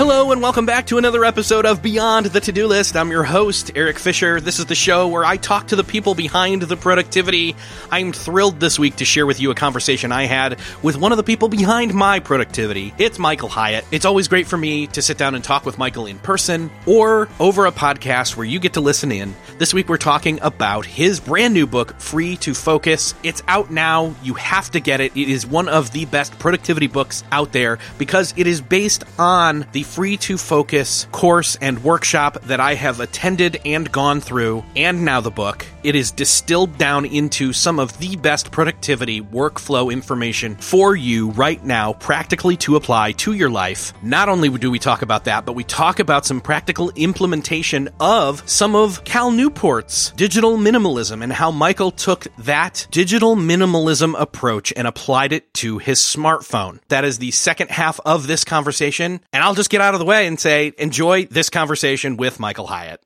Hello and welcome back to another episode of Beyond the To-Do List. I'm your host, Eric Fisher. This is the show where I talk to the people behind the productivity. I'm thrilled this week to share with you a conversation I had with one of the people behind my productivity. It's Michael Hyatt. It's always great for me to sit down and talk with Michael in person or over a podcast where you get to listen in. This week we're talking about his brand new book, Free to Focus. It's out now. You have to get it. It is one of the best productivity books out there because it is based on the Free to Focus course and workshop that I have attended and gone through, and now the book. It is distilled down into some of the best productivity workflow information for you right now, practically to apply to your life. Not only do we talk about that, but we talk about some practical implementation of some of Cal Newport's digital minimalism and how Michael took that digital minimalism approach and applied it to his smartphone. That is the second half of this conversation, and I'll just get out of the way and say, enjoy this conversation with Michael Hyatt.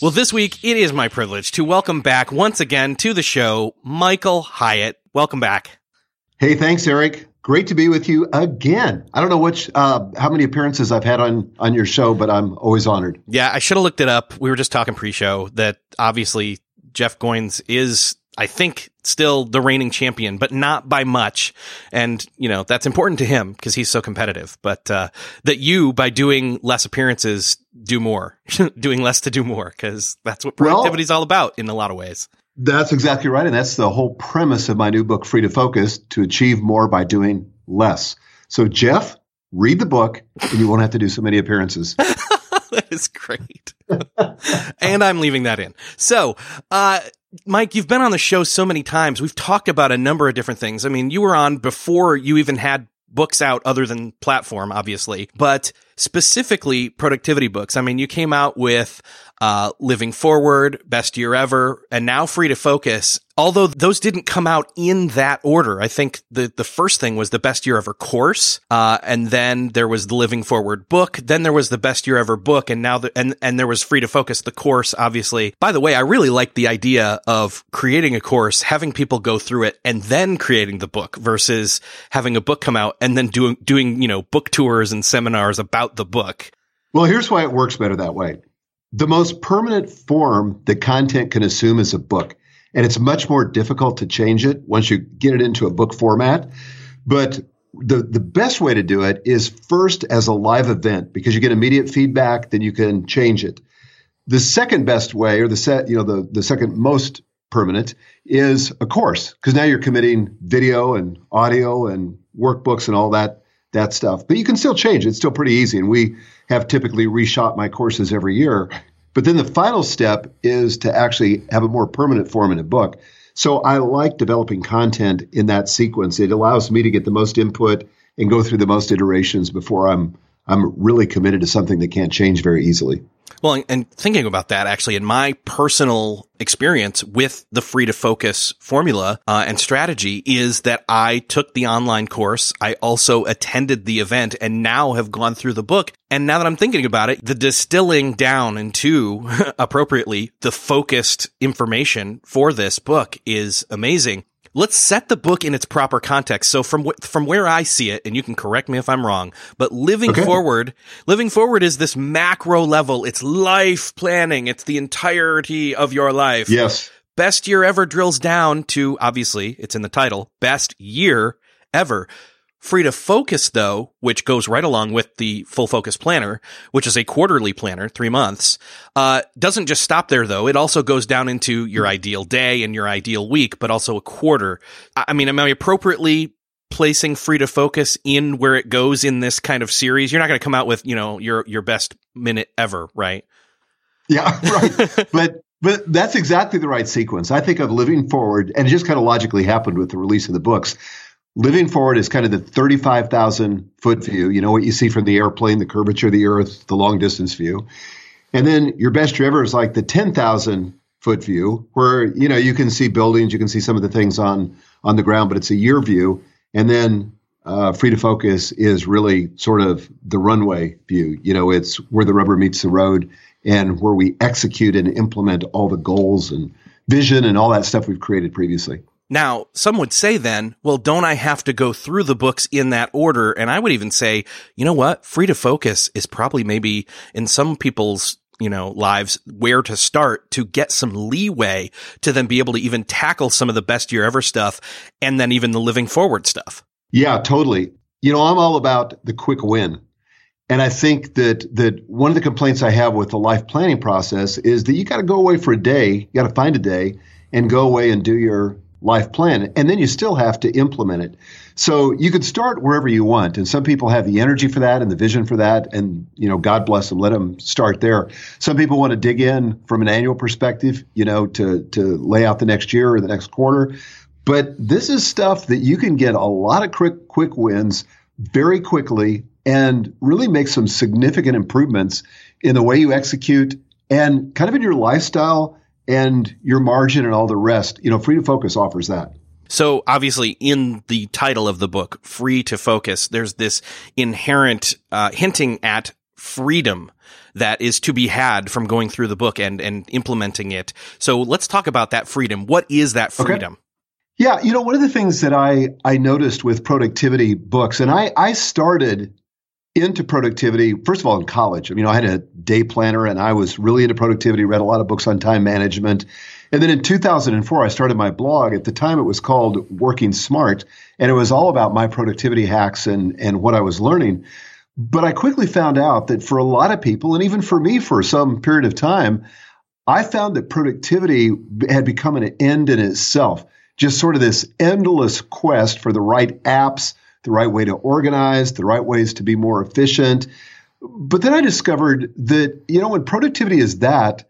Well, this week, it is my privilege to welcome back once again to the show, Michael Hyatt. Welcome back. Hey, thanks, Eric. Great to be with you again. I don't know which, how many appearances I've had on your show, but I'm always honored. Yeah, I should have looked it up. We were just talking pre-show that obviously Jeff Goins is, I think, still the reigning champion, but not by much. And, you know, that's important to him because he's so competitive. But that you, by doing less appearances, do more, doing less to do more, because that's what productivity is all about in a lot of ways. That's exactly right. And that's the whole premise of my new book, Free to Focus, to achieve more by doing less. So, Jeff, read the book and you won't have to do so many appearances. That is great. And I'm leaving that in. So, Mike, you've been on the show so many times. We've talked about a number of different things. I mean, you were on before you even had books out other than Platform, obviously, but specifically productivity books. I mean, you came out with Living Forward, Best Year Ever, and now Free to Focus. Although those didn't come out in that order. I think the first thing was the Best Year Ever course, and then there was the Living Forward book, then there was the Best Year Ever book, and now and there was Free to Focus, the course, obviously. By the way, I really like the idea of creating a course, having people go through it, and then creating the book versus having a book come out and then doing, you know, book tours and seminars about the book. Well, here's why it works better that way. The most permanent form that content can assume is a book. And it's much more difficult to change it once you get it into a book format. But the best way to do it is first as a live event, because you get immediate feedback, then you can change it. The second best way, or the second most permanent, is a course, because now you're committing video and audio and workbooks and all that stuff. But you can still change it. It's still pretty easy. And we have typically reshot my courses every year. But then the final step is to actually have a more permanent form in a book. So I like developing content in that sequence. It allows me to get the most input and go through the most iterations before I'm really committed to something that can't change very easily. Well, and thinking about that, actually, in my personal experience with the Free to Focus formula and strategy is that I took the online course. I also attended the event and now have gone through the book. And now that I'm thinking about it, the distilling down into, appropriately, the focused information for this book is amazing. Let's set the book in its proper context. So from where I see it, and you can correct me if I'm wrong, but Living Forward is this macro level. It's life planning. It's the entirety of your life. Yes. Best Year Ever drills down to, obviously, it's in the title, Best Year Ever. Free to Focus, though, which goes right along with the Full Focus Planner, which is a quarterly planner, 3 months, doesn't just stop there, though. It also goes down into your ideal day and your ideal week, but also a quarter. I mean, am I appropriately placing Free to Focus in where it goes in this kind of series? You're not going to come out with, you know, your best minute ever, right? Yeah, right. But that's exactly the right sequence. I think of Living Forward, and it just kind of logically happened with the release of the books. Living Forward is kind of the 35,000-foot view, you know, what you see from the airplane, the curvature of the earth, the long-distance view. And then your Best Year Ever is like the 10,000-foot view where, you know, you can see buildings, you can see some of the things on the ground, but it's a year view. And then Free to Focus is really sort of the runway view. You know, it's where the rubber meets the road and where we execute and implement all the goals and vision and all that stuff we've created previously. Now, some would say then, well, don't I have to go through the books in that order? And I would even say, you know what? Free to Focus is probably maybe in some people's, lives where to start to get some leeway to then be able to even tackle some of the Best Year Ever stuff and then even the Living Forward stuff. Yeah, totally. I'm all about the quick win. And I think that one of the complaints I have with the life planning process is that you got to go away for a day. You got to find a day and go away and do your life plan. And then you still have to implement it. So you could start wherever you want. And some people have the energy for that and the vision for that. And, God bless them. Let them start there. Some people want to dig in from an annual perspective, to lay out the next year or the next quarter. But this is stuff that you can get a lot of quick wins very quickly and really make some significant improvements in the way you execute and kind of in your lifestyle and your margin and all the rest. Free to Focus offers that. So obviously in the title of the book, Free to Focus, there's this inherent hinting at freedom that is to be had from going through the book and implementing it. So let's talk about that freedom. What is that freedom? Okay. Yeah. One of the things that I noticed with productivity books, and I started into productivity, first of all, in college. I had a day planner and I was really into productivity, read a lot of books on time management. And then in 2004, I started my blog. At the time, it was called Working Smart, and it was all about my productivity hacks and what I was learning. But I quickly found out that for a lot of people, and even for me for some period of time, I found that productivity had become an end in itself, just sort of this endless quest for the right apps, the right way to organize, the right ways to be more efficient. But then I discovered that, when productivity is that,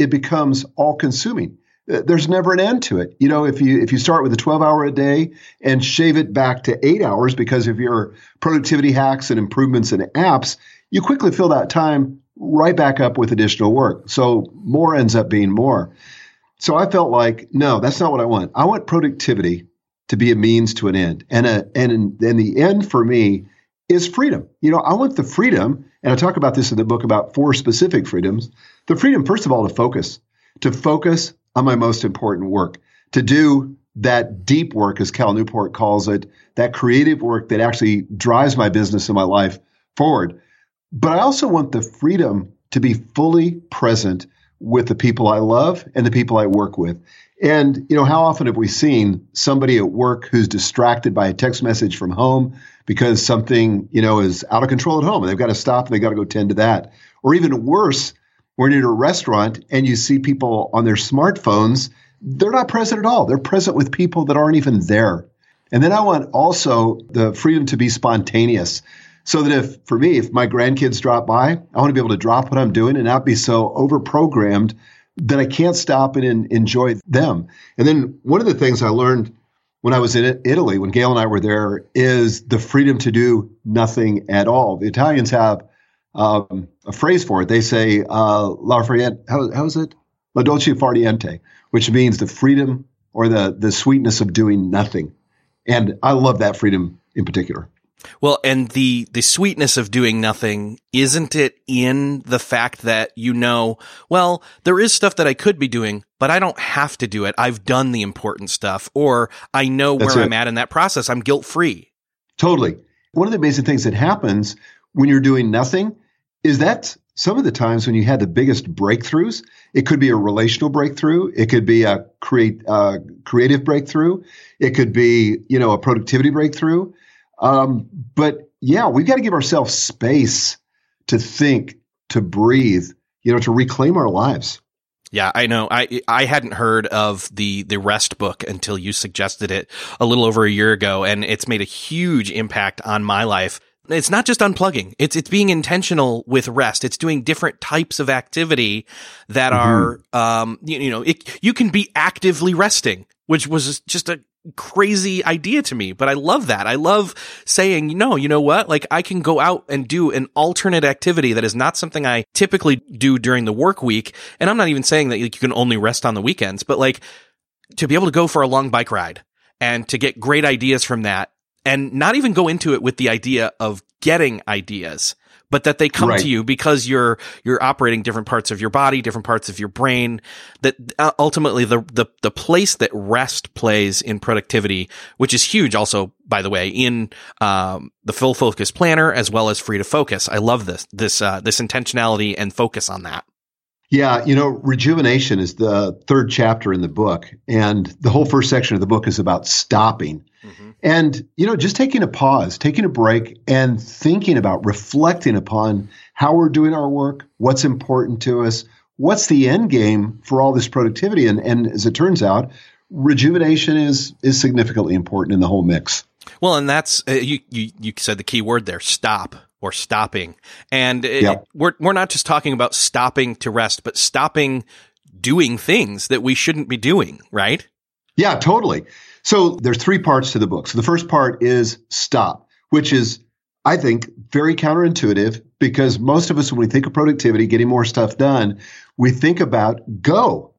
it becomes all-consuming. There's never an end to it. If you start with a 12-hour a day and shave it back to 8 hours because of your productivity hacks and improvements in apps, you quickly fill that time right back up with additional work. So more ends up being more. So I felt like, no, that's not what I want. I want productivity to be a means to an end. And the end for me is freedom. I want the freedom, and I talk about this in the book about 4 specific freedoms. The freedom, first of all, to focus on my most important work, to do that deep work, as Cal Newport calls it, that creative work that actually drives my business and my life forward. But I also want the freedom to be fully present with the people I love and the people I work with. And, how often have we seen somebody at work who's distracted by a text message from home because something, is out of control at home and they've got to stop and they've got to go tend to that. Or even worse, we're at a restaurant and you see people on their smartphones, they're not present at all. They're present with people that aren't even there. And then I want also the freedom to be spontaneous. So that if my grandkids drop by, I want to be able to drop what I'm doing and not be so over-programmed that I can't stop and enjoy them. And then one of the things I learned when I was in Italy, when Gail and I were there, is the freedom to do nothing at all. The Italians have a phrase for it. They say, la friente, how is it? La dolce far niente, which means the freedom or the sweetness of doing nothing. And I love that freedom in particular. Well, and the sweetness of doing nothing, isn't it in the fact that, well, there is stuff that I could be doing, but I don't have to do it. I've done the important stuff, or I know where I'm at in that process. I'm guilt-free. Totally. One of the amazing things that happens when you're doing nothing is that some of the times when you had the biggest breakthroughs, it could be a relational breakthrough. It could be a creative breakthrough. It could be, a productivity breakthrough. But yeah, we've got to give ourselves space to think, to breathe, to reclaim our lives. Yeah, I know. I hadn't heard of the rest book until you suggested it a little over a year ago, and it's made a huge impact on my life. It's not just unplugging. It's being intentional with rest. It's doing different types of activity that are, you can be actively resting, which was just a crazy idea to me, but I love that. I love saying, I can go out and do an alternate activity that is not something I typically do during the work week. And I'm not even saying that you can only rest on the weekends, but to be able to go for a long bike ride and to get great ideas from that and not even go into it with the idea of getting ideas, but that they come to you because you're operating different parts of your body, different parts of your brain, that ultimately the place that rest plays in productivity, which is huge also, by the way, in the Full Focus Planner as well as Free to Focus. I love this intentionality and focus on that. Yeah, rejuvenation is the third chapter in the book, and the whole first section of the book is about stopping. Mm-hmm. And, just taking a pause, taking a break, and thinking about, reflecting upon how we're doing our work, what's important to us, what's the end game for all this productivity. And as it turns out, rejuvenation is significantly important in the whole mix. Well, and that's you said the key word there, stop. Or stopping. And we're not just talking about stopping to rest, but stopping doing things that we shouldn't be doing, right? Yeah, totally. So there's three parts to the book. So the first part is stop, which is, I think, very counterintuitive, because most of us, when we think of productivity, getting more stuff done, we think about go,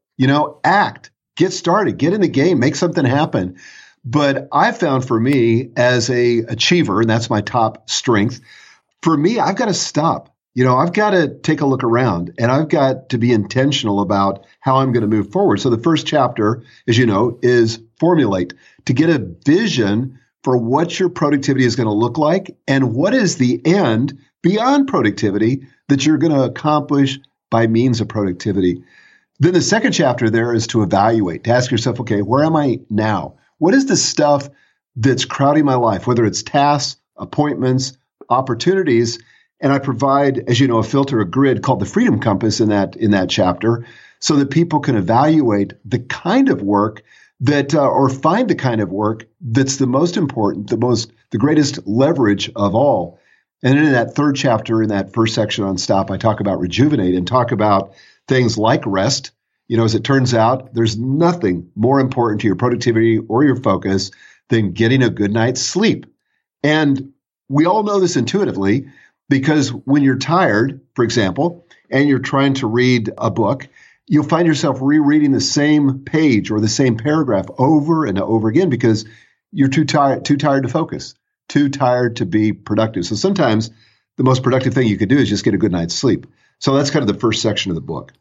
act, get started, get in the game, make something happen. But I found for me as a achiever, and that's my top strength, for me, I've got to stop. I've got to take a look around, and I've got to be intentional about how I'm going to move forward. So the first chapter, as you know, is formulate, to get a vision for what your productivity is going to look like and what is the end beyond productivity that you're going to accomplish by means of productivity. Then the second chapter there is to evaluate, to ask yourself, okay, where am I now? What is the stuff that's crowding my life, whether it's tasks, appointments, opportunities, and I provide, as you know, a filter, a grid called the Freedom Compass in that chapter, so that people can evaluate the kind of work that, or find the kind of work that's the most important, the greatest leverage of all. And in that third chapter, in that first section on stop, I talk about rejuvenate and talk about things like rest. As it turns out, there's nothing more important to your productivity or your focus than getting a good night's sleep. And we all know this intuitively, because when you're tired, for example, and you're trying to read a book, you'll find yourself rereading the same page or the same paragraph over and over again because you're too tired to focus, too tired to be productive. So sometimes the most productive thing you could do is just get a good night's sleep. So that's kind of the first section of the book.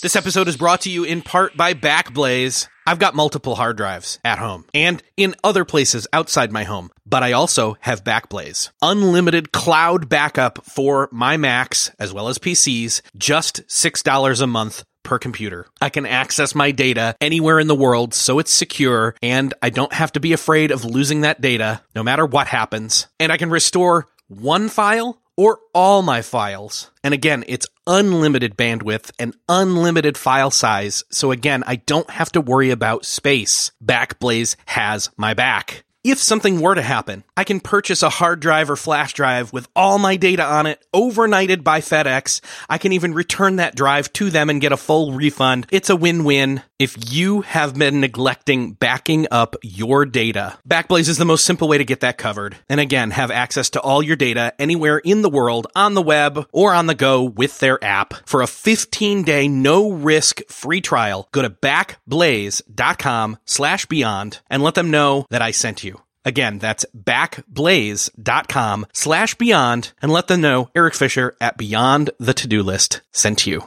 This episode is brought to you in part by Backblaze. I've got multiple hard drives at home and in other places outside my home, but I also have Backblaze. Unlimited cloud backup for my Macs as well as PCs, just $6 a month per computer. I can access my data anywhere in the world, so it's secure, and I don't have to be afraid of losing that data no matter what happens. And I can restore one file or all my files. And again, it's unlimited bandwidth and unlimited file size. So again, I don't have to worry about space. Backblaze has my back. If something were to happen, I can purchase a hard drive or flash drive with all my data on it, overnighted by FedEx. I can even return that drive to them and get a full refund. It's a win-win if you have been neglecting backing up your data. Backblaze is the most simple way to get that covered. And again, have access to all your data anywhere in the world, on the web, or on the go with their app. For a 15-day, no-risk free trial, go to backblaze.com/beyond and let them know that I sent you. Again, that's backblaze.com/beyond and let them know Eric Fisher at Beyond the To-Do List sent you.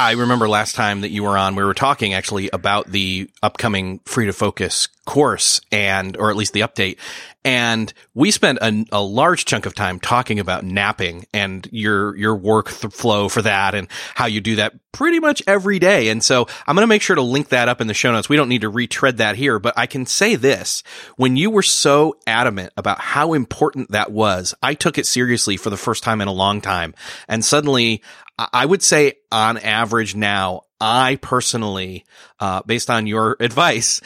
I remember last time that you were on, we were talking actually about the upcoming Free to Focus course, or at least the update. And we spent a large chunk of time talking about napping and your workflow for that and how you do that pretty much every day. And so I'm going to make sure to link that up in the show notes. We don't need to retread that here, but I can say this. When you were so adamant about how important that was, I took it seriously for the first time in a long time. And suddenly, I would say on average now, I personally, based on your advice,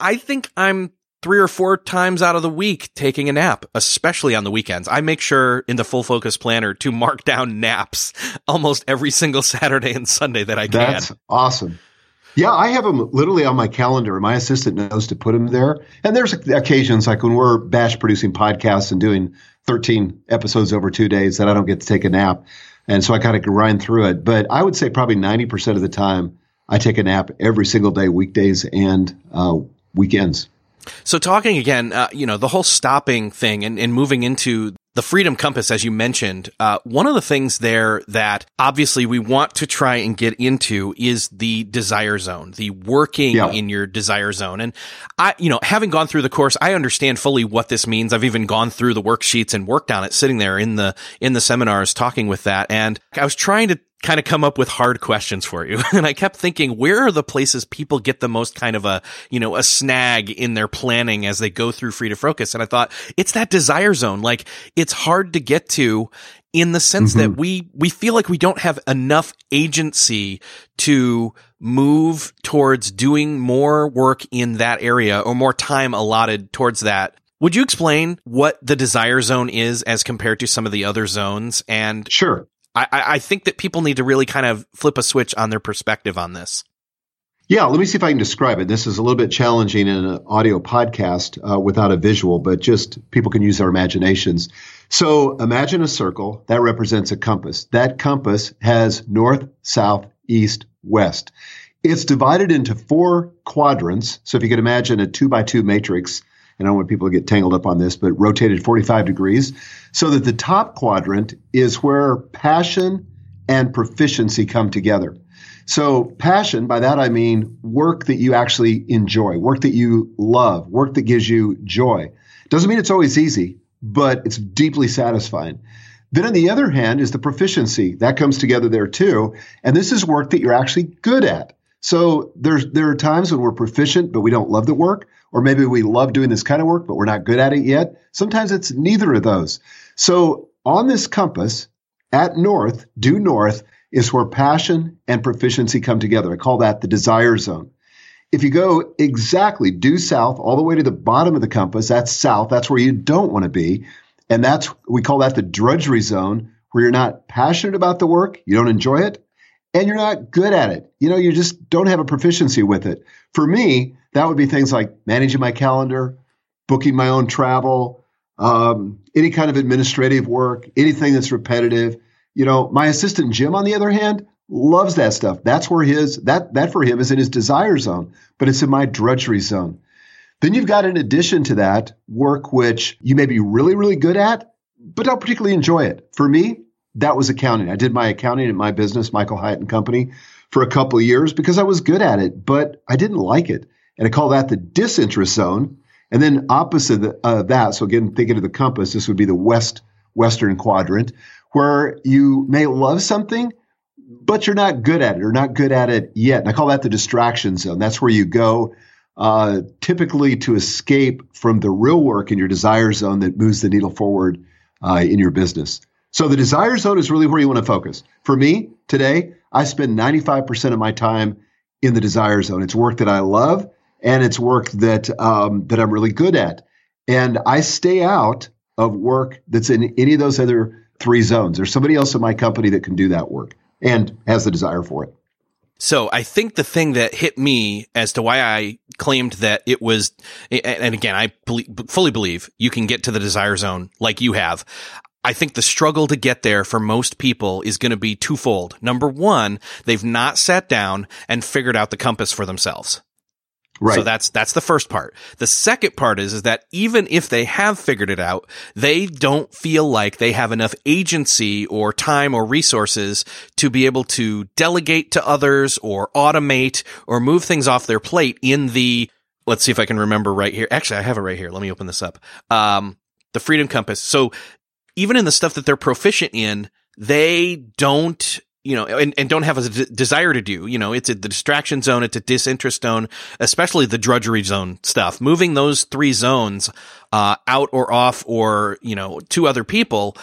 I think I'm 3 or 4 times out of the week taking a nap, especially on the weekends. I make sure in the Full Focus Planner to mark down naps almost every single Saturday and Sunday that I can. That's awesome. Yeah, I have them literally on my calendar. My assistant knows to put them there. And there's occasions like when we're batch producing podcasts and doing 13 episodes over 2 days that I don't get to take a nap. And so I kind of grind through it. But I would say probably 90% of the time I take a nap every single day, weekdays and weekends. So talking again, the whole stopping thing and moving into the Freedom Compass, as you mentioned, one of the things there that obviously we want to try and get into is the desire zone, the working in your desire zone. And I, having gone through the course, I understand fully what this means. I've even gone through the worksheets and worked on it sitting there in the seminars talking with that. And I was trying to kind of come up with hard questions for you. And I kept thinking, where are the places people get the most kind of a snag in their planning as they go through Free to Focus? And I thought, it's that desire zone. Like, it's hard to get to in the sense that we feel like we don't have enough agency to move towards doing more work in that area or more time allotted towards that. Would you explain what the desire zone is as compared to some of the other zones? And sure. I think that people need to really kind of flip a switch on their perspective on this. Yeah, let me see if I can describe it. This is a little bit challenging in an audio podcast without a visual, but just people can use their imaginations. So imagine a circle that represents a compass. That compass has north, south, east, west. It's divided into four quadrants. So if you could imagine a 2x2 matrix, and I don't want people to get tangled up on this, but rotated 45 degrees, so that the top quadrant is where passion and proficiency come together. So passion, by that I mean work that you actually enjoy, work that you love, work that gives you joy. Doesn't mean it's always easy, but it's deeply satisfying. Then on the other hand is the proficiency. That comes together there too, and this is work that you're actually good at. So there are times when we're proficient, but we don't love the work, or maybe we love doing this kind of work, but we're not good at it yet. Sometimes it's neither of those. So on this compass, at north, due north, is where passion and proficiency come together. I call that the desire zone. If you go exactly due south, all the way to the bottom of the compass, that's south. That's where you don't want to be. And we call that the drudgery zone, where you're not passionate about the work, you don't enjoy it, and you're not good at it. You just don't have a proficiency with it. For me, that would be things like managing my calendar, booking my own travel, any kind of administrative work, anything that's repetitive. My assistant Jim, on the other hand, loves that stuff. That's where that for him is in his desire zone, but it's in my drudgery zone. Then you've got, in addition to that, work which you may be really, really good at, but don't particularly enjoy it. For me, that was accounting. I did my accounting at my business, Michael Hyatt & Company, for a couple of years because I was good at it, but I didn't like it. And I call that the disinterest zone. And then opposite of that, so again, thinking of the compass, this would be the western quadrant, where you may love something, but you're not good at it or not good at it yet. And I call that the distraction zone. That's where you go typically to escape from the real work in your desire zone that moves the needle forward in your business. So the desire zone is really where you want to focus. For me, today, I spend 95% of my time in the desire zone. It's work that I love, and it's work that I'm really good at. And I stay out of work that's in any of those other three zones. There's somebody else in my company that can do that work and has the desire for it. So I think the thing that hit me as to why I claimed that it was, and again, I fully believe you can get to the desire zone like you have. I think the struggle to get there for most people is going to be twofold. Number one, they've not sat down and figured out the compass for themselves. Right. So that's the first part. The second part is that even if they have figured it out, they don't feel like they have enough agency or time or resources to be able to delegate to others or automate or move things off their plate in the, let's see if I can remember right here. Actually, I have it right here. Let me open this up. The Freedom Compass. So even in the stuff that they're proficient in, they don't, and don't have a desire to do. It's the distraction zone, it's a disinterest zone, especially the drudgery zone stuff. Moving those three zones out or off or, to other people,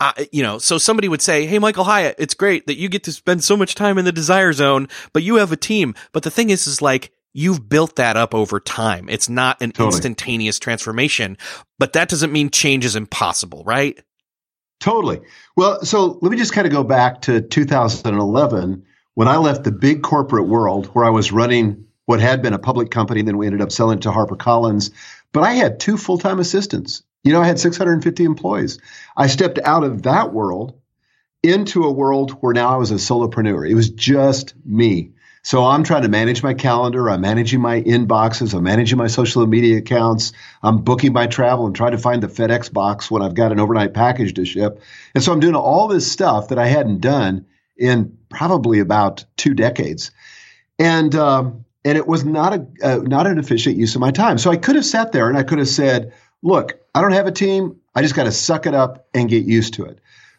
so somebody would say, hey, Michael Hyatt, it's great that you get to spend so much time in the desire zone, but you have a team. But the thing is like, you've built that up over time. It's not an instantaneous transformation, but that doesn't mean change is impossible, right? Totally. Well, so let me just kind of go back to 2011 when I left the big corporate world where I was running what had been a public company, and then we ended up selling it to HarperCollins. But I had 2 full-time assistants. I had 650 employees. I stepped out of that world into a world where now I was a solopreneur. It was just me. So I'm trying to manage my calendar. I'm managing my inboxes. I'm managing my social media accounts. I'm booking my travel and trying to find the FedEx box when I've got an overnight package to ship. And so I'm doing all this stuff that I hadn't done in probably about 2 decades. And it was not not an efficient use of my time. So I could have sat there and I could have said, look, I don't have a team. I just got to suck it up and get used to it.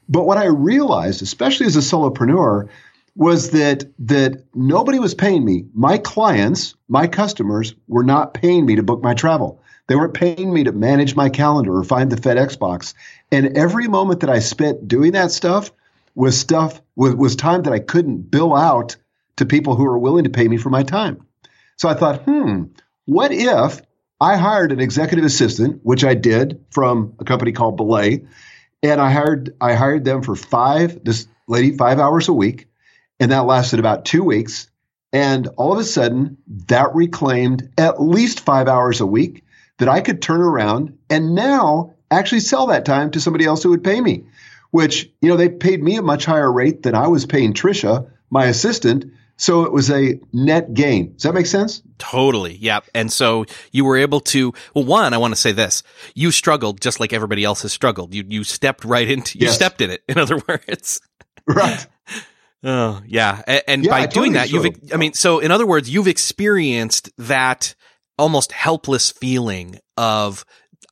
But what I realized, especially as a solopreneur, was that nobody was paying me. My clients, my customers, were not paying me to book my travel. They weren't paying me to manage my calendar or find the FedEx box. And every moment that I spent doing that stuff was time that I couldn't bill out to people who were willing to pay me for my time. So I thought, what if I hired an executive assistant, which I did from a company called Belay, and I hired them for this lady, 5 hours a week. And that lasted about 2 weeks. And all of a sudden, that reclaimed at least 5 hours a week that I could turn around and now actually sell that time to somebody else who would pay me, which, you know, they paid me a much higher rate than I was paying Tricia, my assistant. So it was a net gain. Does that make sense? Totally. Yeah. And so you were able to, well, one, I want to say this, you struggled just like everybody else has struggled. You stepped right into, you stepped in it, in other words. Right. Oh, yeah. And by doing that, so in other words, you've experienced that almost helpless feeling of,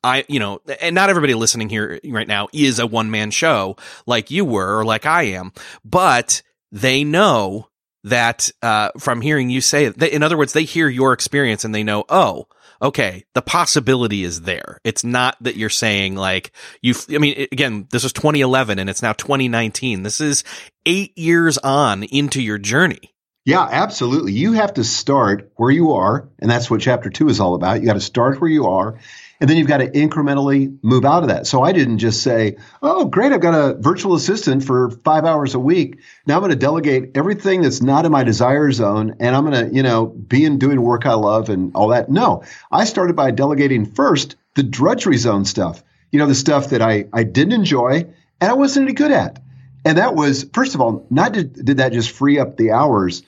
and not everybody listening here right now is a one-man show like you were or like I am, but they know that from hearing you say it, in other words, they hear your experience and they know, oh, okay, the possibility is there. It's not that you're saying again, this was 2011 and it's now 2019. This is 8 years on into your journey. Yeah, absolutely. You have to start where you are. And that's what chapter 2 is all about. You got to start where you are. And then you've got to incrementally move out of that. So I didn't just say, oh, great, I've got a virtual assistant for 5 hours a week. Now I'm going to delegate everything that's not in my desire zone, and I'm going to, be in doing work I love and all that. No, I started by delegating first the drudgery zone stuff, the stuff that I didn't enjoy and I wasn't any good at. And that was, first of all, not did that just free up the hours,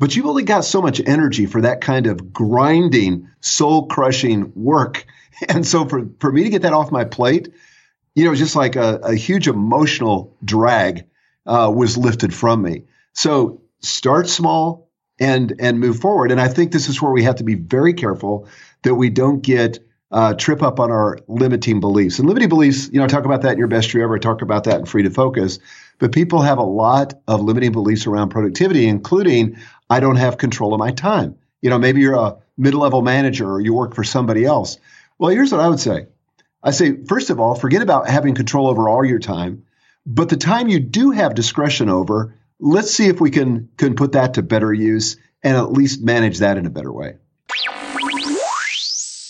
but you've only got so much energy for that kind of grinding, soul-crushing work. And so for me to get that off my plate, just like a huge emotional drag was lifted from me. So start small and move forward. And I think this is where we have to be very careful that we don't get trip up on our limiting beliefs. And limiting beliefs, I talk about that in your Best Year Ever. I talk about that in Free to Focus. But people have a lot of limiting beliefs around productivity, including I don't have control of my time. Maybe you're a mid-level manager or you work for somebody else. Well, here's what I would say. I say, first of all, forget about having control over all your time, but the time you do have discretion over, let's see if we can put that to better use and at least manage that in a better way.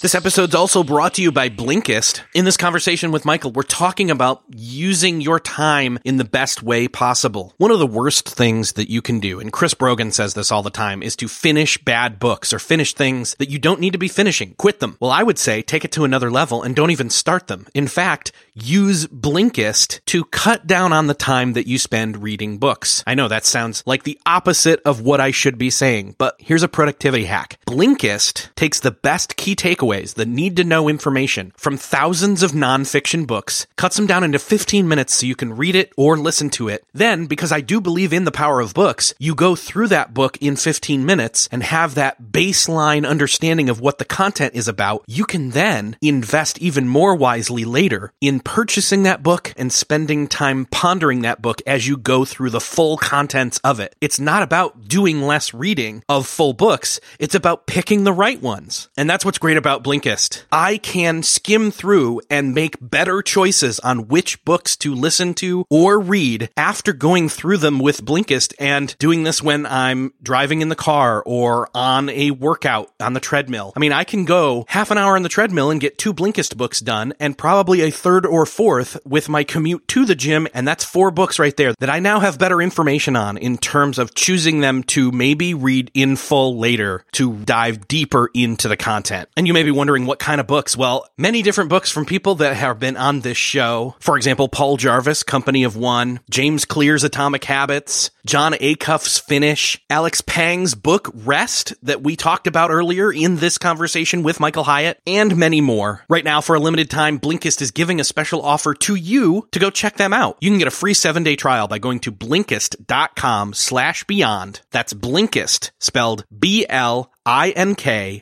This episode's also brought to you by Blinkist. In this conversation with Michael, we're talking about using your time in the best way possible. One of the worst things that you can do, and Chris Brogan says this all the time, is to finish bad books or finish things that you don't need to be finishing. Quit them. Well, I would say take it to another level and don't even start them. In fact, use Blinkist to cut down on the time that you spend reading books. I know that sounds like the opposite of what I should be saying, but here's a productivity hack. Blinkist takes the best key takeaways, the need-to-know information from thousands of nonfiction books, cuts them down into 15 minutes so you can read it or listen to it. Then, because I do believe in the power of books, you go through that book in 15 minutes and have that baseline understanding of what the content is about. You can then invest even more wisely later in purchasing that book and spending time pondering that book as you go through the full contents of it. It's not about doing less reading of full books. It's about picking the right ones. And that's what's great about Blinkist. I can skim through and make better choices on which books to listen to or read after going through them with Blinkist, and doing this when I'm driving in the car or on a workout on the treadmill. I mean, I can go half an hour on the treadmill and get 2 Blinkist books done, and probably a third or fourth with my commute to the gym, and that's 4 books right there that I now have better information on in terms of choosing them to maybe read in full later to dive deeper into the content. And you may be be wondering what kind of books. Well, many different books from people that have been on this show. For example, Paul Jarvis, Company of One, James Clear's Atomic Habits, John Acuff's Finish, Alex Pang's book Rest that we talked about earlier in this conversation with Michael Hyatt, and many more. Right now, for a limited time, Blinkist is giving a special offer to you to go check them out. You can get a free 7-day trial by going to Blinkist.com/beyond. That's Blinkist, spelled BLINKIST,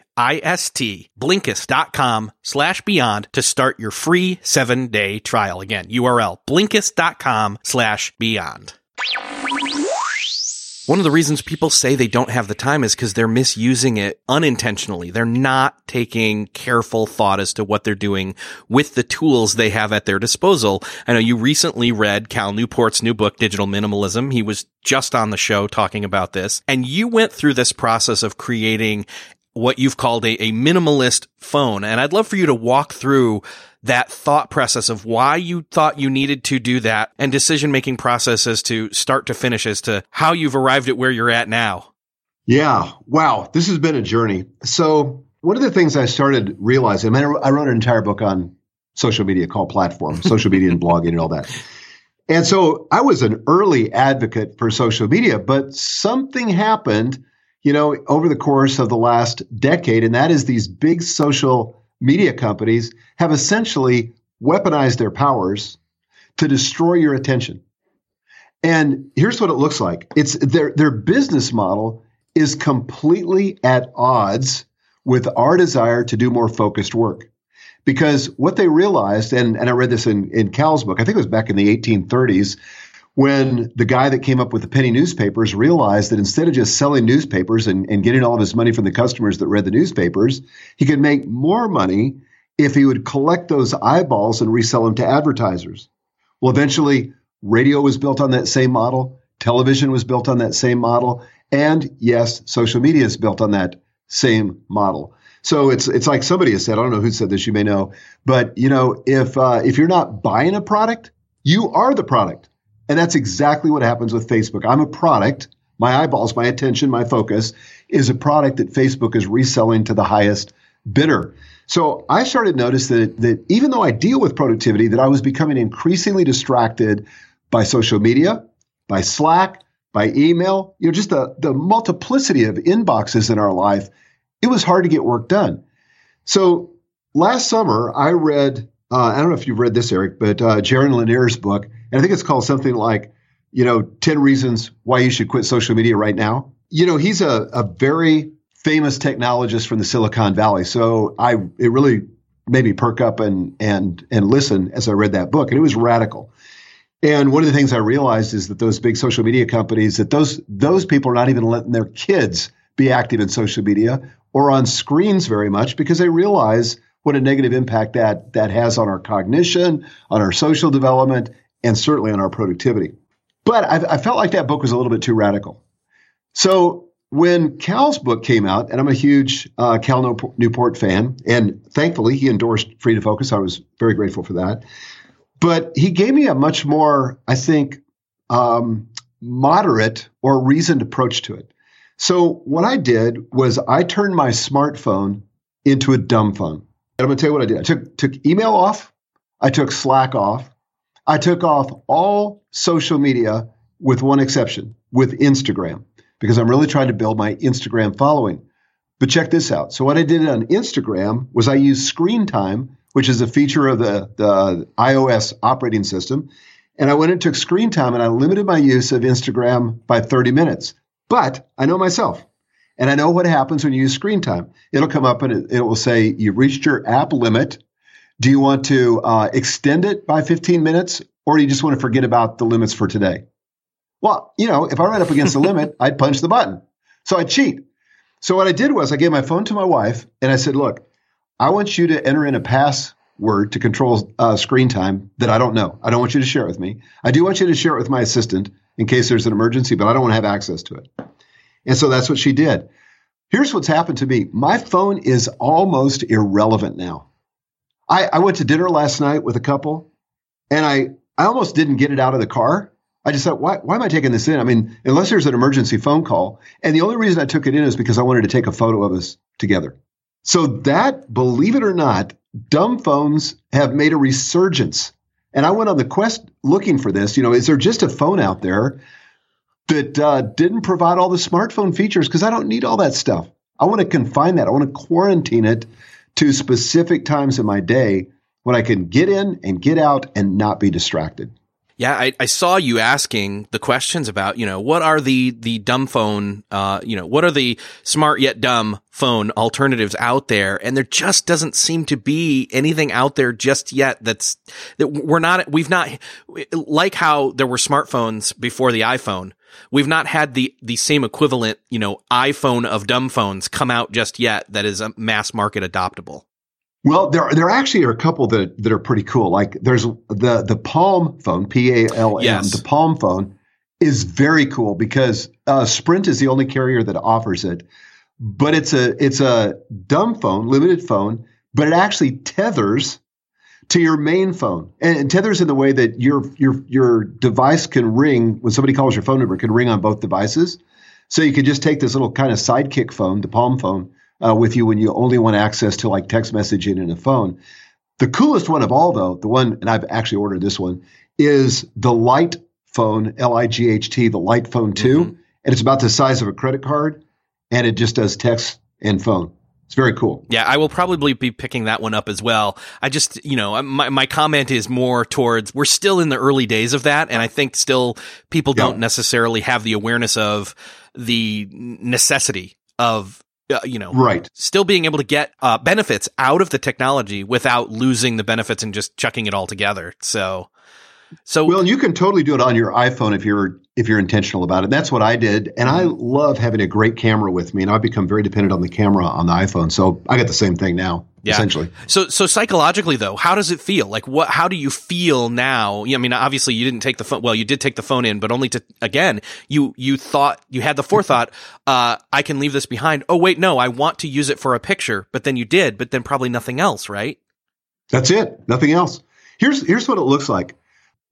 Blinkist.com/beyond to start your free 7-day trial. Again, URL, Blinkist.com/beyond. One of the reasons people say they don't have the time is because they're misusing it unintentionally. They're not taking careful thought as to what they're doing with the tools they have at their disposal. I know you recently read Cal Newport's new book, Digital Minimalism. He was just on the show talking about this. And you went through this process of creating what you've called a minimalist phone. And I'd love for you to walk through that thought process of why you thought you needed to do that, and decision-making process as to start to finish as to how you've arrived at where you're at now. Yeah. Wow. This has been a journey. So one of the things I started realizing, I wrote an entire book on social media called Platform, social media and blogging and all that. And so I was an early advocate for social media, but something happened, you know, over the course of the last decade, and that is these big social media companies have essentially weaponized their powers to destroy your attention. And here's what it looks like. It's their business model is completely at odds with our desire to do more focused work. Because what they realized, and I read this in Cal's book, I think it was back in the 1830s, when the guy that came up with the penny newspapers realized that instead of just selling newspapers and getting all of his money from the customers that read the newspapers, he could make more money if he would collect those eyeballs and resell them to advertisers. Well, eventually, radio was built on that same model. Television was built on that same model. And yes, social media is built on that same model. So it's like somebody has said, I don't know who said this, you may know, but you know, if you're not buying a product, you are the product. And that's exactly what happens with Facebook. I'm a product. My eyeballs, my attention, my focus is a product that Facebook is reselling to the highest bidder. So I started to notice that even though I deal with productivity, that I was becoming increasingly distracted by social media, by Slack, by email, you know, just the multiplicity of inboxes in our life. It was hard to get work done. So last summer, I read, I don't know if you've read this, Eric, but Jaron Lanier's book, and I think it's called something like, you know, 10 Reasons Why You Should Quit Social Media Right Now. You know, he's a very famous technologist from the Silicon Valley. So it really made me perk up and listen as I read that book. And it was radical. And one of the things I realized is that those big social media companies, that those people are not even letting their kids be active in social media or on screens very much, because they realize what a negative impact that has on our cognition, on our social development, and certainly on our productivity. But I felt like that book was a little bit too radical. So when Cal's book came out, and I'm a huge Cal Newport fan, and thankfully he endorsed Free to Focus. I was very grateful for that. But he gave me a much more, I think, moderate or reasoned approach to it. So what I did was I turned my smartphone into a dumb phone. And I'm going to tell you what I did. I took email off. I took Slack off. I took off all social media with one exception, with Instagram, because I'm really trying to build my Instagram following. But check this out. So what I did on Instagram was I used Screen Time, which is a feature of the iOS operating system. And I went and took Screen Time, and I limited my use of Instagram by 30 minutes. But I know myself, and I know what happens when you use Screen Time. It'll come up, and it will say, you've reached your app limit. Do you want to extend it by 15 minutes, or do you just want to forget about the limits for today? Well, you know, if I ran up against the limit, I'd punch the button. So I'd cheat. So what I did was I gave my phone to my wife, and I said, look, I want you to enter in a password to control Screen Time that I don't know. I don't want you to share it with me. I do want you to share it with my assistant in case there's an emergency, but I don't want to have access to it. And so that's what she did. Here's what's happened to me. My phone is almost irrelevant now. I went to dinner last night with a couple, and I almost didn't get it out of the car. I just thought, why am I taking this in? I mean, unless there's an emergency phone call. And the only reason I took it in is because I wanted to take a photo of us together. So that, believe it or not, dumb phones have made a resurgence. And I went on the quest looking for this. You know, is there just a phone out there that didn't provide all the smartphone features? Because I don't need all that stuff. I want to confine that. I want to quarantine it to specific times in my day when I can get in and get out and not be distracted. Yeah, I saw you asking the questions about, you know, what are the dumb phone, you know, what are the smart yet dumb phone alternatives out there? And there just doesn't seem to be anything out there just yet that we've not, like how there were smartphones before the iPhone. We've not had the same equivalent, you know, iPhone of dumb phones come out just yet that is a mass market adoptable. Well, there actually are a couple that are pretty cool. Like there's the Palm phone, PALM, yes. The Palm phone is very cool because Sprint is the only carrier that offers it. But it's a dumb phone, limited phone, but it actually tethers to your main phone. And tethers in the way that your device can ring when somebody calls your phone number, it can ring on both devices. So you could just take this little kind of sidekick phone, the Palm phone, with you when you only want access to like text messaging and a phone. The coolest one of all, though, the one, and I've actually ordered this one, is the Light Phone, LIGHT, the Light Phone 2. Mm-hmm. And it's about the size of a credit card, and it just does text and phone. It's very cool. Yeah, I will probably be picking that one up as well. I just, you know, my comment is more towards we're still in the early days of that. And I think still people don't necessarily have the awareness of the necessity of, still being able to get benefits out of the technology without losing the benefits and just chucking it all together. So well, you can totally do it on your iPhone if you're intentional about it. That's what I did, and I love having a great camera with me, and I've become very dependent on the camera on the iPhone. So I got the same thing now, essentially. So psychologically, though, how does it feel? Like, what? How do you feel now? I mean, obviously, you didn't take the phone. Well, you did take the phone in, but only to again. You thought you had the forethought. I can leave this behind. Oh wait, no, I want to use it for a picture. But then you did. But then probably nothing else, right? That's it. Nothing else. Here's what it looks like.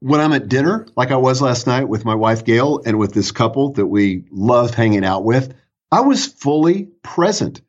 When I'm at dinner, like I was last night with my wife, Gail, and with this couple that we love hanging out with, I was fully present.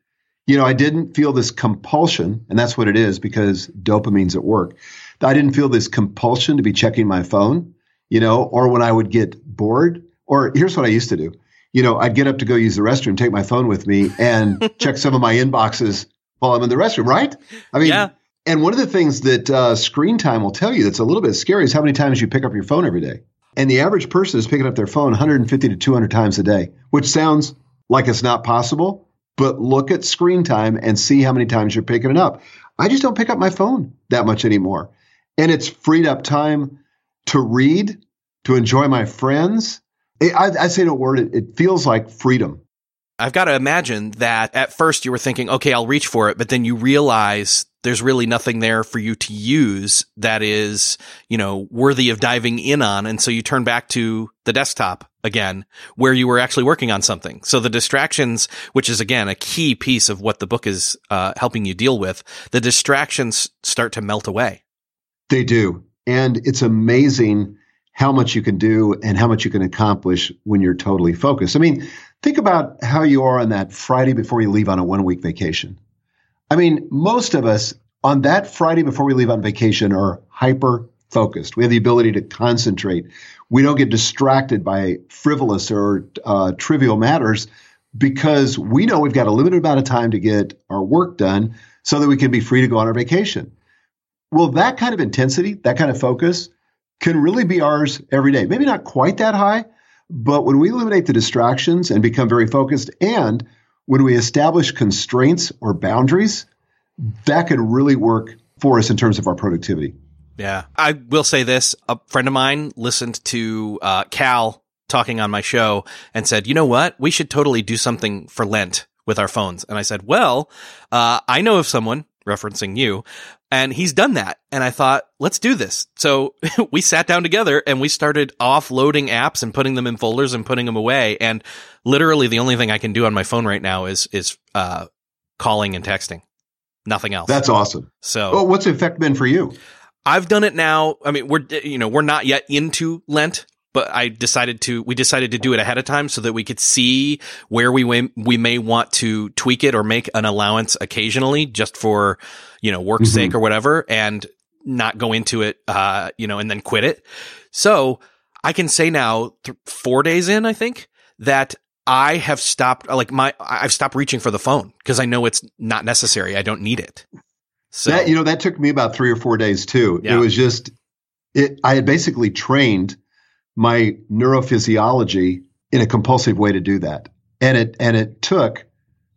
You know, I didn't feel this compulsion, and that's what it is because dopamine's at work. I didn't feel this compulsion to be checking my phone, you know, or when I would get bored. Or here's what I used to do. You know, I'd get up to go use the restroom, take my phone with me, and check some of my inboxes while I'm in the restroom, right? I mean, yeah. And one of the things that screen time will tell you that's a little bit scary is how many times you pick up your phone every day. And the average person is picking up their phone 150 to 200 times a day, which sounds like it's not possible, but look at screen time and see how many times you're picking it up. I just don't pick up my phone that much anymore. And it's freed up time to read, to enjoy my friends. I say the word, it feels like freedom. I've got to imagine that at first you were thinking, okay, I'll reach for it, but then you realize there's really nothing there for you to use that is, you know, worthy of diving in on. And so you turn back to the desktop again, where you were actually working on something. So the distractions, which is, again, a key piece of what the book is helping you deal with, the distractions start to melt away. They do. And it's amazing how much you can do and how much you can accomplish when you're totally focused. I mean, think about how you are on that Friday before you leave on a one-week vacation. I mean, most of us on that Friday before we leave on vacation are hyper-focused. We have the ability to concentrate. We don't get distracted by frivolous or trivial matters because we know we've got a limited amount of time to get our work done so that we can be free to go on our vacation. Well, that kind of intensity, that kind of focus can really be ours every day. Maybe not quite that high, but when we eliminate the distractions and become very focused and when we establish constraints or boundaries, that could really work for us in terms of our productivity. Yeah. I will say this. A friend of mine listened to Cal talking on my show and said, you know what? We should totally do something for Lent with our phones. And I said, well, I know of someone, referencing you, and he's done that. And I thought, let's do this. So we sat down together and we started offloading apps and putting them in folders and putting them away. And literally the only thing I can do on my phone right now is calling and texting. Nothing else. That's awesome. So well, what's the effect been for you? I've done it now. I mean, we're not yet into Lent, but we decided to do it ahead of time so that we could see where we may want to tweak it or make an allowance occasionally just for, work's sake or whatever, and not go into it, and then quit it. So I can say now 4 days in, I think, that I have stopped, I've stopped reaching for the phone because I know it's not necessary. I don't need it. So that took me about 3 or 4 days too. Yeah. It was just, I had basically trained my neurophysiology in a compulsive way to do that. And it took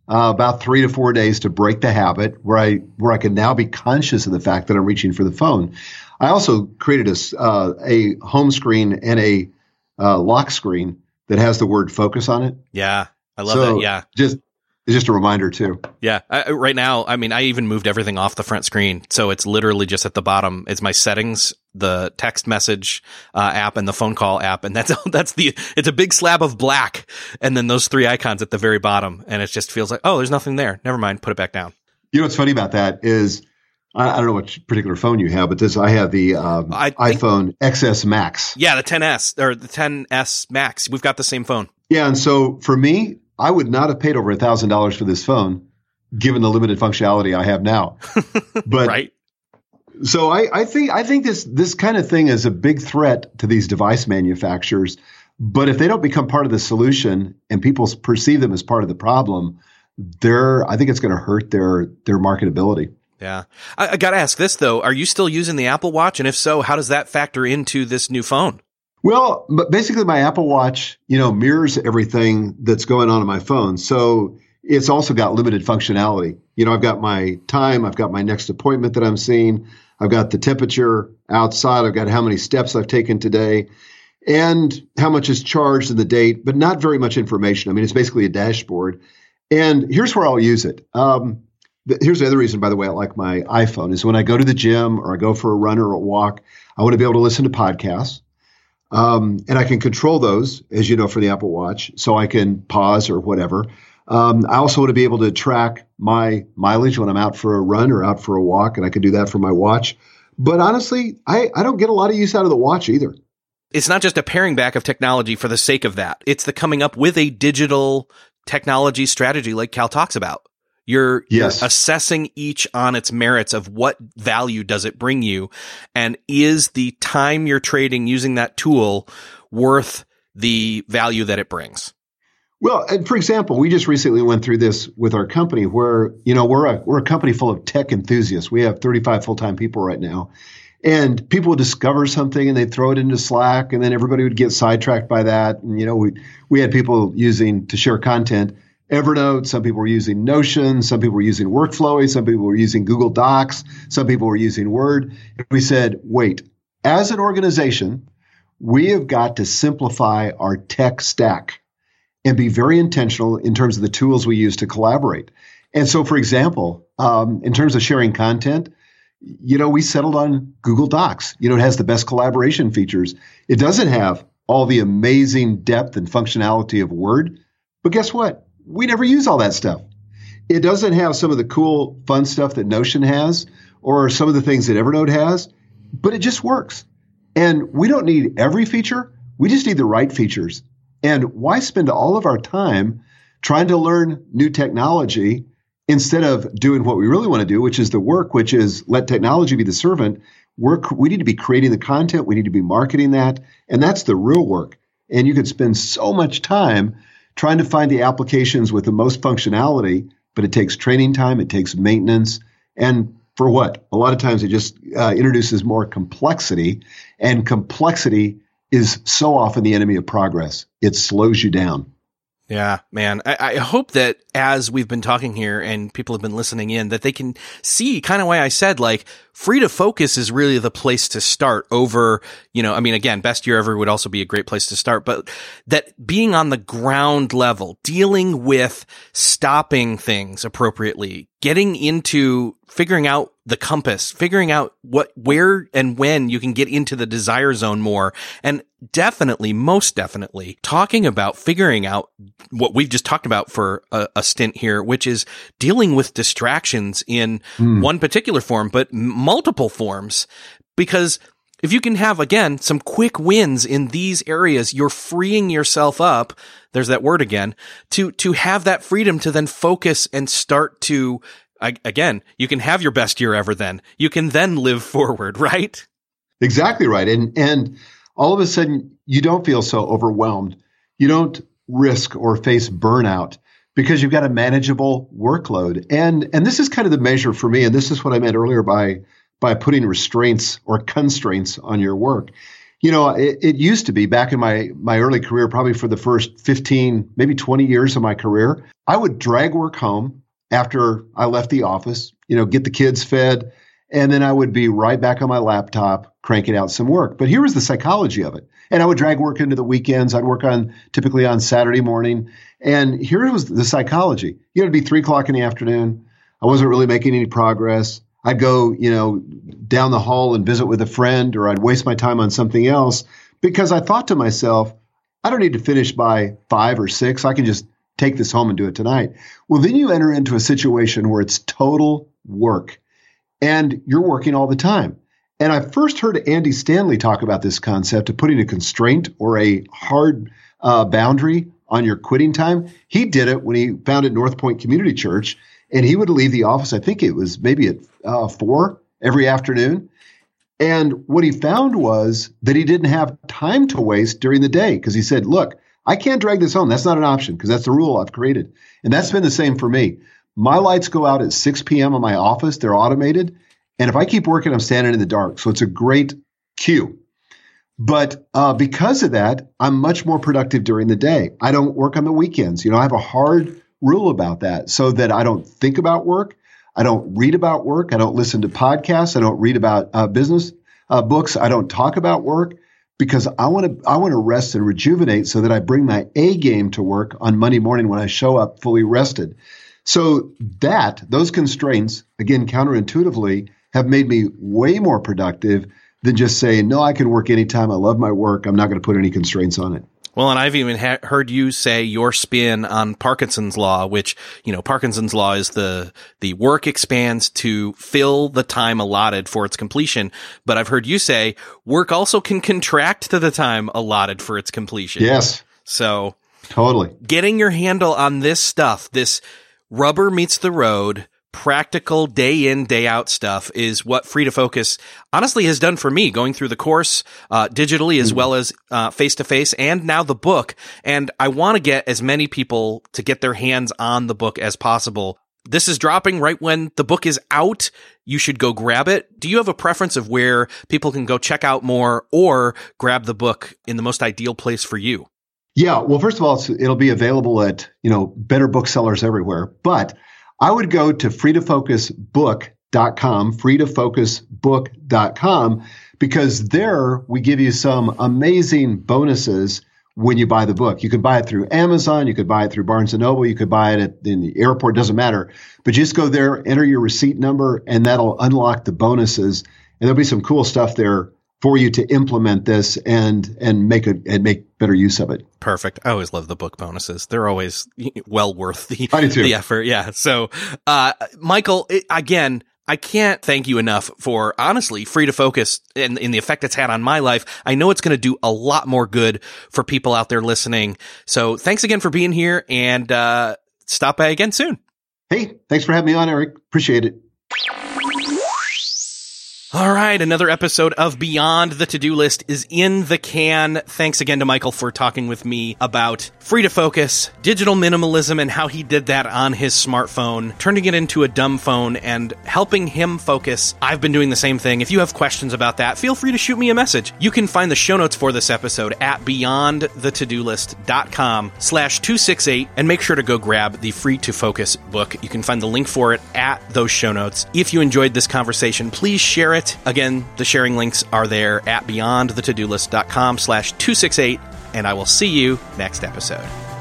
about 3 to 4 days to break the habit where I can now be conscious of the fact that I'm reaching for the phone. I also created a home screen and a lock screen that has the word focus on it. Yeah. I love that. Yeah. It's just a reminder too. Yeah. Right now, I even moved everything off the front screen. So it's literally just at the bottom. It's my settings, the text message app, and the phone call app. And it's a big slab of black. And then those three icons at the very bottom. And it just feels like, oh, there's nothing there. Never mind. Put it back down. You know, what's funny about that is I don't know what particular phone you have, but I have the iPhone XS Max. Yeah. The 10S Max. We've got the same phone. Yeah. And so for me, I would not have paid over $1,000 for this phone, given the limited functionality I have now. But right. So I think this kind of thing is a big threat to these device manufacturers. But if they don't become part of the solution and people perceive them as part of the problem, I think it's going to hurt their marketability. Yeah. I got to ask this, though. Are you still using the Apple Watch? And if so, how does that factor into this new phone? Well, but basically my Apple Watch, mirrors everything that's going on my phone. So it's also got limited functionality. I've got my time. I've got my next appointment that I'm seeing. I've got the temperature outside. I've got how many steps I've taken today and how much is charged and the date, but not very much information. It's basically a dashboard. And here's where I'll use it. Here's the other reason, by the way, I like my iPhone is when I go to the gym or I go for a run or a walk, I want to be able to listen to podcasts. And I can control those, as you know, for the Apple Watch, so I can pause or whatever. I also want to be able to track my mileage when I'm out for a run or out for a walk, and I can do that for my watch. But honestly, I don't get a lot of use out of the watch either. It's not just a paring back of technology for the sake of that. It's the coming up with a digital technology strategy like Cal talks about. You're assessing each on its merits of what value does it bring you, and is the time you're trading using that tool worth the value that it brings? Well, and for example, we just recently went through this with our company where, we're a company full of tech enthusiasts. We have 35 full-time people right now, and people would discover something and they'd throw it into Slack, and then everybody would get sidetracked by that. And, we had people using to share content Evernote, some people were using Notion, some people were using Workflowy, some people were using Google Docs, some people were using Word. And we said, wait, as an organization, we have got to simplify our tech stack and be very intentional in terms of the tools we use to collaborate. And so, for example, in terms of sharing content, we settled on Google Docs. It has the best collaboration features. It doesn't have all the amazing depth and functionality of Word, but guess what? We never use all that stuff. It doesn't have some of the cool, fun stuff that Notion has or some of the things that Evernote has, but it just works. And we don't need every feature. We just need the right features. And why spend all of our time trying to learn new technology instead of doing what we really want to do, which is the work, which is let technology be the servant. We need to be creating the content. We need to be marketing that. And that's the real work. And you could spend so much time trying to find the applications with the most functionality, but it takes training time, it takes maintenance, and for what? A lot of times it just introduces more complexity, and complexity is so often the enemy of progress. It slows you down. Yeah, man. I hope that as we've been talking here and people have been listening in, that they can see kind of why I said Free to Focus is really the place to start over, again, Best Year Ever would also be a great place to start, but that being on the ground level, dealing with stopping things appropriately, getting into figuring out the compass, figuring out where and when you can get into the desire zone more. And most definitely talking about figuring out what we've just talked about for a stint here, which is dealing with distractions in one particular form, but multiple forms, because If you can have, again, some quick wins in these areas, you're freeing yourself up, there's that word again, to have that freedom to then focus and start to, again, you can have your best year ever then. You can then live forward, right? Exactly right. And all of a sudden, you don't feel so overwhelmed. You don't risk or face burnout because you've got a manageable workload. And this is kind of the measure for me, and this is what I meant earlier by putting restraints or constraints on your work. You know, it used to be back in my early career, probably for the first 15, maybe 20 years of my career, I would drag work home after I left the office, you know, get the kids fed, and then I would be right back on my laptop cranking out some work. But here was the psychology of it. And I would drag work into the weekends. I'd work on typically on Saturday morning. And here was the psychology. You know, it'd be 3 o'clock in the afternoon. I wasn't really making any progress. I'd go, you know, down the hall and visit with a friend, or I'd waste my time on something else because I thought to myself, I don't need to finish by 5 or 6. I can just take this home and do it tonight. Well, then you enter into a situation where it's total work and you're working all the time. And I first heard Andy Stanley talk about this concept of putting a constraint or a hard boundary on your quitting time. He did it when he founded North Point Community Church, and he would leave the office, I think it was maybe at 4 every afternoon. And what he found was that he didn't have time to waste during the day because he said, look, I can't drag this home. That's not an option because that's the rule I've created. And that's been the same for me. My lights go out at 6 p.m. in my office. They're automated. And if I keep working, I'm standing in the dark. So it's a great cue. But because of that, I'm much more productive during the day. I don't work on the weekends. You know, I have a hard rule about that so that I don't think about work. I don't read about work. I don't listen to podcasts. I don't read about business books. I don't talk about work because I want to rest and rejuvenate so that I bring my A game to work on Monday morning when I show up fully rested. So those constraints, again, counterintuitively, have made me way more productive than just saying, no, I can work anytime. I love my work. I'm not going to put any constraints on it. Well, and I've even heard you say your spin on Parkinson's law, which, you know, Parkinson's law is the work expands to fill the time allotted for its completion. But I've heard you say work also can contract to the time allotted for its completion. Yes. So totally getting your handle on this stuff, this rubber meets the road, practical day in, day out stuff is what Free to Focus honestly has done for me going through the course digitally as well as face to face and now the book. And I want to get as many people to get their hands on the book as possible. This is dropping right when the book is out. You should go grab it. Do you have a preference of where people can go check out more or grab the book in the most ideal place for you? Yeah. Well, first of all, it'll be available at, you know, better booksellers everywhere, but I would go to freetofocusbook.com, freetofocusbook.com, because there we give you some amazing bonuses when you buy the book. You could buy it through Amazon. You could buy it through Barnes & Noble. You could buy it in the airport. Doesn't matter. But just go there, enter your receipt number, and that'll unlock the bonuses. And there'll be some cool stuff there for you to implement this and make better use of it. Perfect. I always love the book bonuses. They're always well worth the effort. Yeah. So, Michael, again, I can't thank you enough for honestly Free to Focus and in the effect it's had on my life. I know it's going to do a lot more good for people out there listening. So thanks again for being here and, stop by again soon. Hey, thanks for having me on, Eric. Appreciate it. All right. Another episode of Beyond the To-Do List is in the can. Thanks again to Michael for talking with me about Free to Focus, digital minimalism, and how he did that on his smartphone, turning it into a dumb phone and helping him focus. I've been doing the same thing. If you have questions about that, feel free to shoot me a message. You can find the show notes for this episode at beyondthetodolist.com/268, and make sure to go grab the Free to Focus book. You can find the link for it at those show notes. If you enjoyed this conversation, please share it. Again, the sharing links are there at beyondthetodolist.com/268, and I will see you next episode.